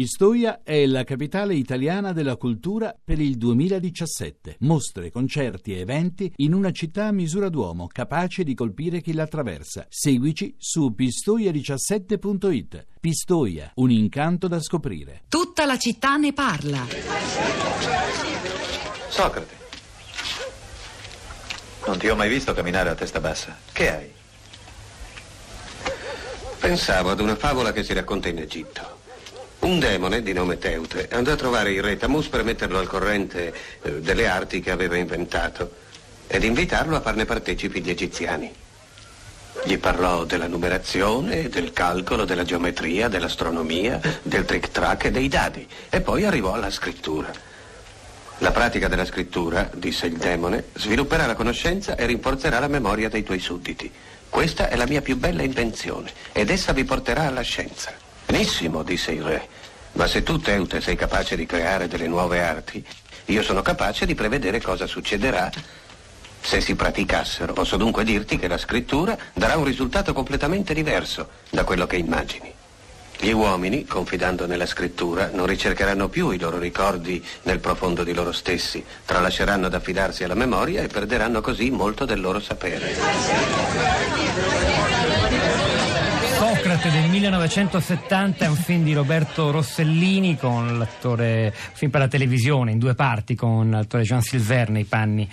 Pistoia è la capitale italiana della cultura per il 2017. Mostre, concerti e eventi in una città a misura d'uomo, capace di colpire chi la attraversa. Seguici su Pistoia17.it. Pistoia, un incanto da scoprire. Tutta la città ne parla. Socrate, non ti ho mai visto camminare a testa bassa. Che hai? Pensavo ad una favola che si racconta in Egitto. Un demone di nome Teute andò a trovare il re Tamus per metterlo al corrente delle arti che aveva inventato ed invitarlo a farne partecipi gli egiziani. Gli parlò della numerazione, del calcolo, della geometria, dell'astronomia, del trick-track e dei dadi e poi arrivò alla scrittura. La pratica della scrittura, disse il demone, svilupperà la conoscenza e rinforzerà la memoria dei tuoi sudditi. Questa è la mia più bella invenzione ed essa vi porterà alla scienza. Benissimo, disse il re, ma se tu, Teute, sei capace di creare delle nuove arti, io sono capace di prevedere cosa succederà se si praticassero. Posso dunque dirti che la scrittura darà un risultato completamente diverso da quello che immagini. Gli uomini, confidando nella scrittura, non ricercheranno più i loro ricordi nel profondo di loro stessi, tralasceranno ad affidarsi alla memoria e perderanno così molto del loro sapere. Socrate del 1970 è un film di Roberto Rossellini con l'attore, film per la televisione in due parti con l'attore Jean Silver nei panni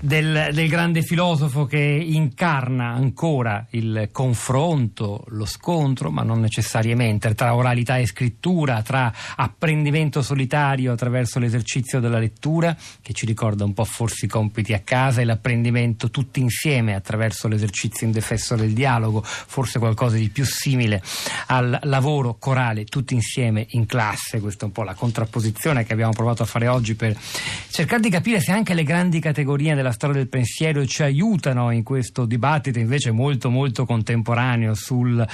del grande filosofo che incarna ancora il confronto, lo scontro, ma non necessariamente, tra oralità e scrittura, tra apprendimento solitario attraverso l'esercizio della lettura, che ci ricorda un po' forse i compiti a casa, e l'apprendimento tutti insieme attraverso l'esercizio indefesso del dialogo, forse qualcosa di più simile al lavoro corale tutti insieme in classe. Questa è un po' la contrapposizione che abbiamo provato a fare oggi per cercare di capire se anche le grandi categorie della storia del pensiero ci aiutano in questo dibattito invece molto molto contemporaneo sul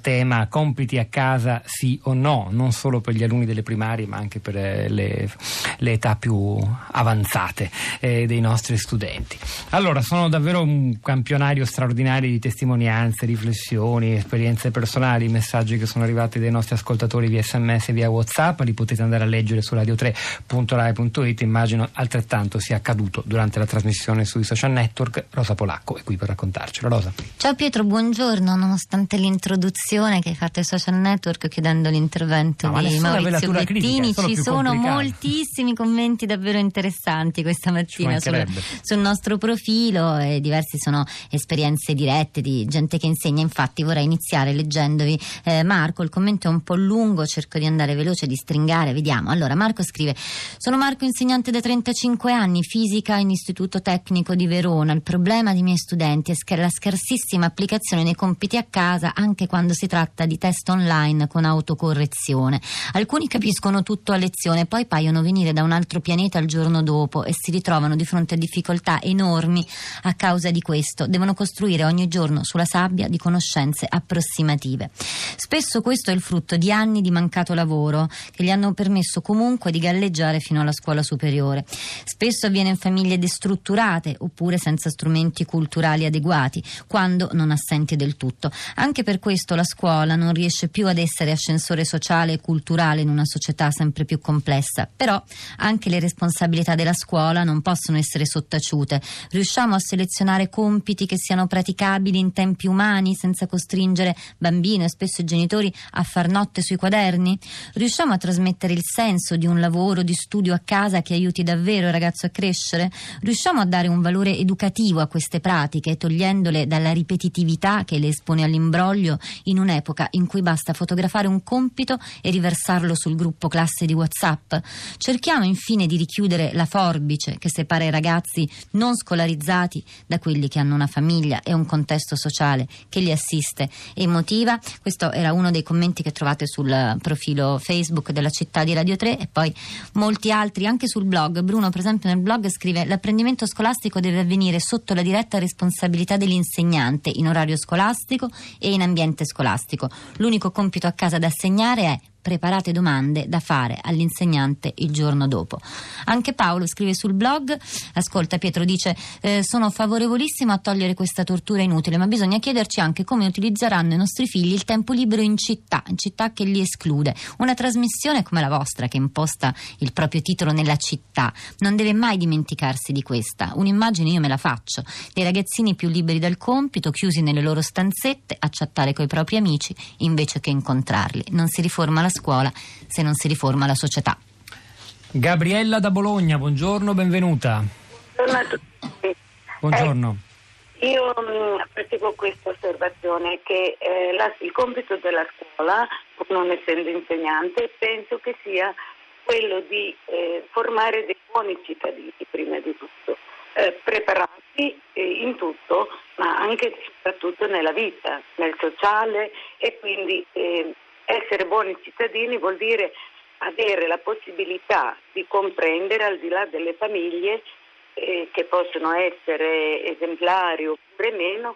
tema compiti a casa sì o no, non solo per gli alunni delle primarie ma anche per le età più avanzate dei nostri studenti. Allora, sono davvero un campionario straordinario di testimonianze, riflessioni, esperienze personali, messaggi che sono arrivati dai nostri ascoltatori via sms e via whatsapp, li potete andare a leggere su radio3.rai.it. immagino altrettanto sia accaduto durante la trasmissione sui social network. Rosa Polacco è qui per raccontarcelo. Rosa. Ciao Pietro, buongiorno. Nonostante l'introduzione che hai fatto ai social network chiudendo l'intervento di Maurizio Bettini, ci sono moltissimi commenti davvero interessanti questa mattina sul nostro profilo e diversi sono esperienze dirette di gente che insegna. Infatti vorrei iniziare leggendovi Marco, il commento è un po' lungo, cerco di andare veloce, di stringare, vediamo. Allora Marco scrive: sono Marco, insegnante da 35 anni, fisica in istituto tecnico di Verona. Il problema dei miei studenti è la scarsissima applicazione dei compiti a casa anche quando si tratta di test online con autocorrezione. Alcuni capiscono tutto a lezione, poi paiono venire da un altro pianeta il giorno dopo e si ritrovano di fronte a difficoltà enormi a causa di questo. Devono costruire ogni giorno sulla sabbia di conoscenze approssimative. Spesso questo è il frutto di anni di mancato lavoro che gli hanno permesso comunque di galleggiare fino alla scuola superiore. Spesso avviene in famiglie destrutturate oppure senza strumenti culturali adeguati, quando non assenti del tutto. Anche per questo la scuola non riesce più ad essere ascensore sociale e culturale in una società sempre più complessa. Però anche le responsabilità della scuola non possono essere sottaciute. Riusciamo a selezionare compiti che siano praticabili in tempi umani senza costringere bambino e spesso i genitori a far notte sui quaderni? Riusciamo a trasmettere il senso di un lavoro di studio a casa che aiuti davvero il ragazzo a crescere? Riusciamo a dare un valore educativo a queste pratiche, togliendole dalla ripetitività che le espone all'imbroglio in un'epoca in cui basta fotografare un compito e riversarlo sul gruppo classe di WhatsApp? Cerchiamo infine di richiudere la forbice che separa i ragazzi non scolarizzati da quelli che hanno una famiglia e un contesto sociale che li assiste e motiva. Questo era uno dei commenti che trovate sul profilo Facebook della città di Radio 3 e poi molti altri anche sul blog. Bruno per esempio nel blog scrive: l'apprendimento scolastico deve avvenire sotto la diretta responsabilità dell'insegnante in orario scolastico e in ambiente scolastico. L'unico compito a casa da assegnare è preparate domande da fare all'insegnante il giorno dopo. Anche Paolo scrive sul blog: ascolta Pietro, dice sono favorevolissimo a togliere questa tortura inutile, ma bisogna chiederci anche come utilizzeranno i nostri figli il tempo libero in città che li esclude. Una trasmissione come la vostra, che imposta il proprio titolo nella città, non deve mai dimenticarsi di questa. Un'immagine io me la faccio: dei ragazzini più liberi dal compito, chiusi nelle loro stanzette a chattare coi propri amici invece che incontrarli. Non si riforma la scuola se non si riforma la società. Gabriella da Bologna, buongiorno, benvenuta. Buongiorno a tutti. Buongiorno. Io pratico questa osservazione che il compito della scuola, non essendo insegnante, penso che sia quello di formare dei buoni cittadini prima di tutto, preparati in tutto, ma anche e soprattutto nella vita, nel sociale, e quindi essere buoni cittadini vuol dire avere la possibilità di comprendere al di là delle famiglie, che possono essere esemplari oppure meno,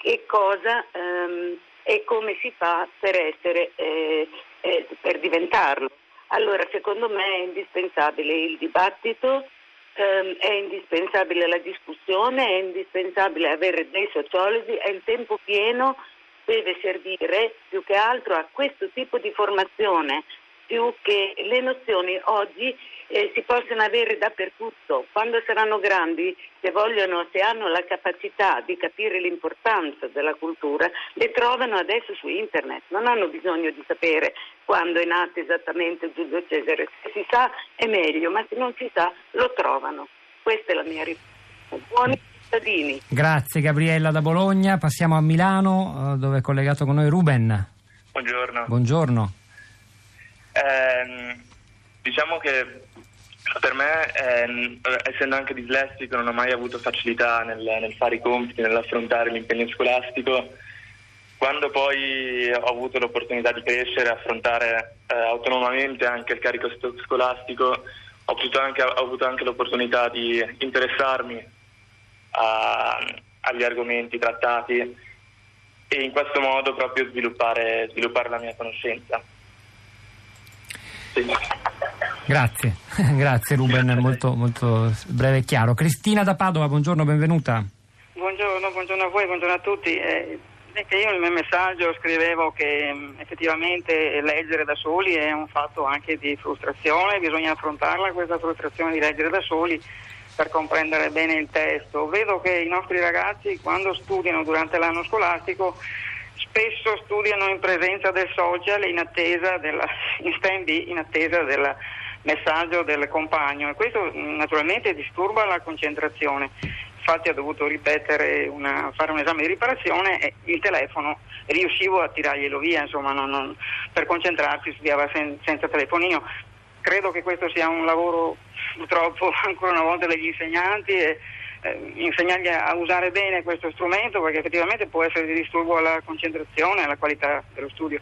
che cosa e come si fa per essere per diventarlo. Allora, secondo me è indispensabile il dibattito, è indispensabile la discussione, è indispensabile avere dei sociologi, e il tempo pieno deve servire più che altro a questo tipo di formazione, più che le nozioni oggi si possono avere dappertutto. Quando saranno grandi, se hanno la capacità di capire l'importanza della cultura, le trovano adesso su internet, non hanno bisogno di sapere quando è nato esattamente Giulio Cesare. Se si sa è meglio, ma se non si sa lo trovano. Questa è la mia risposta. Buoni cittadini. Grazie Gabriella da Bologna. Passiamo a Milano, dove è collegato con noi Ruben. Buongiorno. Buongiorno. Diciamo che per me, essendo anche dislessico, non ho mai avuto facilità nel fare i compiti, nell'affrontare l'impegno scolastico. Quando poi ho avuto l'opportunità di crescere, affrontare autonomamente anche il carico scolastico, ho avuto anche l'opportunità di interessarmi agli argomenti trattati e in questo modo proprio sviluppare la mia conoscenza. Sì. Grazie, grazie Ruben, molto, molto breve e chiaro. Cristina da Padova, buongiorno, benvenuta. Buongiorno a voi, buongiorno a tutti. Io nel mio messaggio scrivevo che effettivamente leggere da soli è un fatto anche di frustrazione, bisogna affrontarla questa frustrazione di leggere da soli per comprendere bene il testo. Vedo che i nostri ragazzi, quando studiano durante l'anno scolastico, spesso studiano in presenza del social, in stand-by, in attesa del messaggio del compagno, e questo naturalmente disturba la concentrazione. Infatti ho dovuto fare un esame di riparazione e il telefono riuscivo a tirarglielo via, insomma, non per concentrarsi studiava senza telefonino. Credo che questo sia un lavoro, purtroppo, ancora una volta degli insegnanti, e insegnargli a usare bene questo strumento, perché effettivamente può essere di disturbo alla concentrazione e alla qualità dello studio.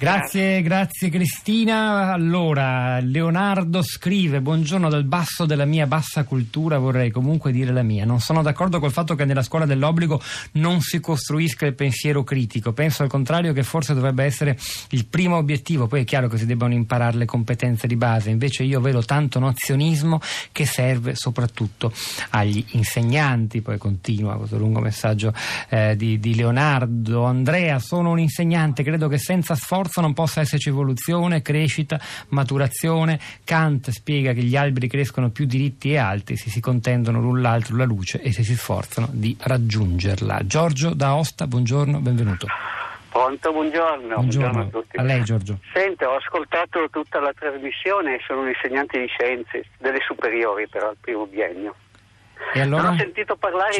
Grazie Cristina. Allora, Leonardo scrive: buongiorno, dal basso della mia bassa cultura vorrei comunque dire la mia. Non sono d'accordo col fatto che nella scuola dell'obbligo non si costruisca il pensiero critico. Penso al contrario che forse dovrebbe essere il primo obiettivo. Poi è chiaro che si debbano imparare le competenze di base, invece io vedo tanto nozionismo che serve soprattutto agli insegnanti. Poi continua questo lungo messaggio di Leonardo. Andrea: sono un insegnante, credo che senza sforzo non possa esserci evoluzione, crescita, maturazione. Kant spiega che gli alberi crescono più diritti e alti se si contendono l'un l'altro la luce e se si sforzano di raggiungerla. Giorgio D'Aosta, buongiorno, benvenuto. Pronto, buongiorno a tutti. A lei Giorgio. Senta, ho ascoltato tutta la trasmissione, sono un insegnante di scienze, delle superiori però, al primo biennio. E allora? Non ho sentito parlare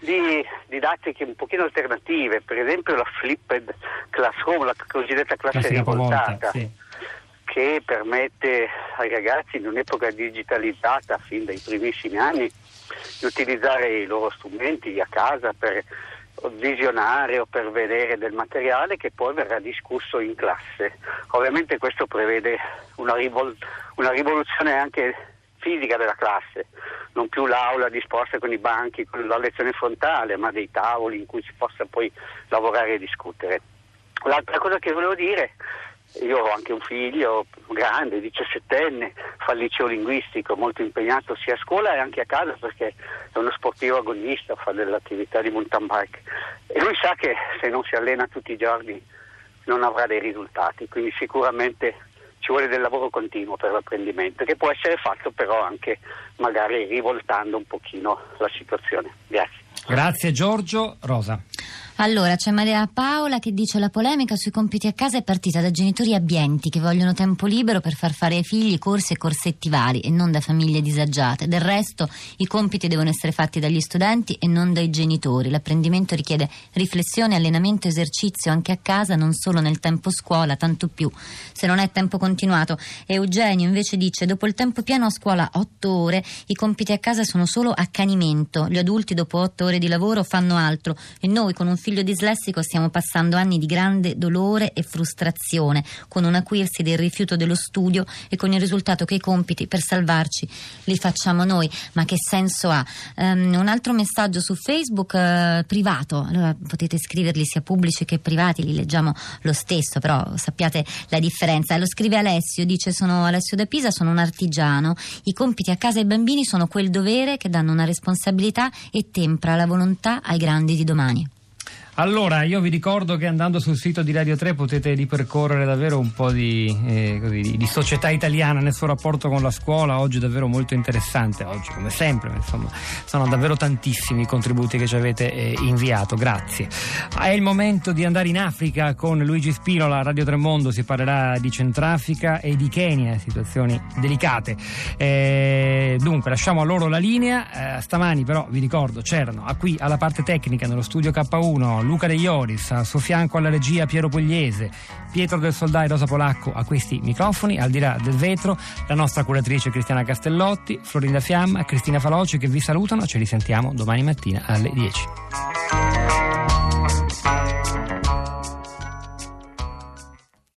di didattiche un pochino alternative, per esempio la Flipped Classroom, la cosiddetta classe rivoltata, sì, che permette ai ragazzi, in un'epoca digitalizzata fin dai primissimi anni, di utilizzare i loro strumenti a casa per visionare o per vedere del materiale che poi verrà discusso in classe. Ovviamente questo prevede una rivoluzione anche fisica della classe, non più l'aula disposta con i banchi, con la lezione frontale, ma dei tavoli in cui si possa poi lavorare e discutere. L'altra cosa che volevo dire, io ho anche un figlio grande, 17enne, fa il liceo linguistico, molto impegnato sia a scuola e anche a casa, perché è uno sportivo agonista, fa dell'attività di mountain bike, e lui sa che se non si allena tutti i giorni non avrà dei risultati, quindi sicuramente ci vuole del lavoro continuo per l'apprendimento, che può essere fatto però anche magari rivoltando un pochino la situazione. Grazie. Grazie Giorgio. Rosa. Allora, c'è Maria Paola che dice: la polemica sui compiti a casa è partita da genitori abbienti che vogliono tempo libero per far fare ai figli corsi e corsetti vari e non da famiglie disagiate. Del resto i compiti devono essere fatti dagli studenti e non dai genitori. L'apprendimento richiede riflessione, allenamento, esercizio anche a casa, non solo nel tempo scuola, tanto più se non è tempo continuato. Eugenio invece dice: dopo il tempo pieno a scuola 8 ore, i compiti a casa sono solo accanimento. Gli adulti dopo 8 ore di lavoro fanno altro e noi con un figlio dislessico stiamo passando anni di grande dolore e frustrazione, con un acuirsi del rifiuto dello studio e con il risultato che i compiti per salvarci li facciamo noi. Ma che senso ha? Un altro messaggio su Facebook privato, allora potete scriverli sia pubblici che privati, li leggiamo lo stesso, però sappiate la differenza. Lo scrive Alessio, dice: sono Alessio da Pisa, sono un artigiano, i compiti a casa ai bambini sono quel dovere che danno una responsabilità e tempra la volontà ai grandi di domani. Allora, io vi ricordo che andando sul sito di Radio 3 potete ripercorrere davvero un po' di società italiana nel suo rapporto con la scuola. Oggi è davvero molto interessante, oggi come sempre, insomma, sono davvero tantissimi i contributi che ci avete inviato, grazie. È il momento di andare in Africa con Luigi Spiro, la Radio 3 Mondo. Si parlerà di Centrafrica e di Kenya, situazioni delicate. Dunque, lasciamo a loro la linea. Stamani però, vi ricordo, c'erano qui alla parte tecnica nello studio K1 Luca De Ioris, a suo fianco alla regia Piero Pugliese, Pietro del Soldai, Rosa Polacco a questi microfoni, al di là del vetro la nostra curatrice Cristiana Castellotti, Florinda Fiamma, Cristina Faloci che vi salutano. Ci risentiamo domani mattina alle 10.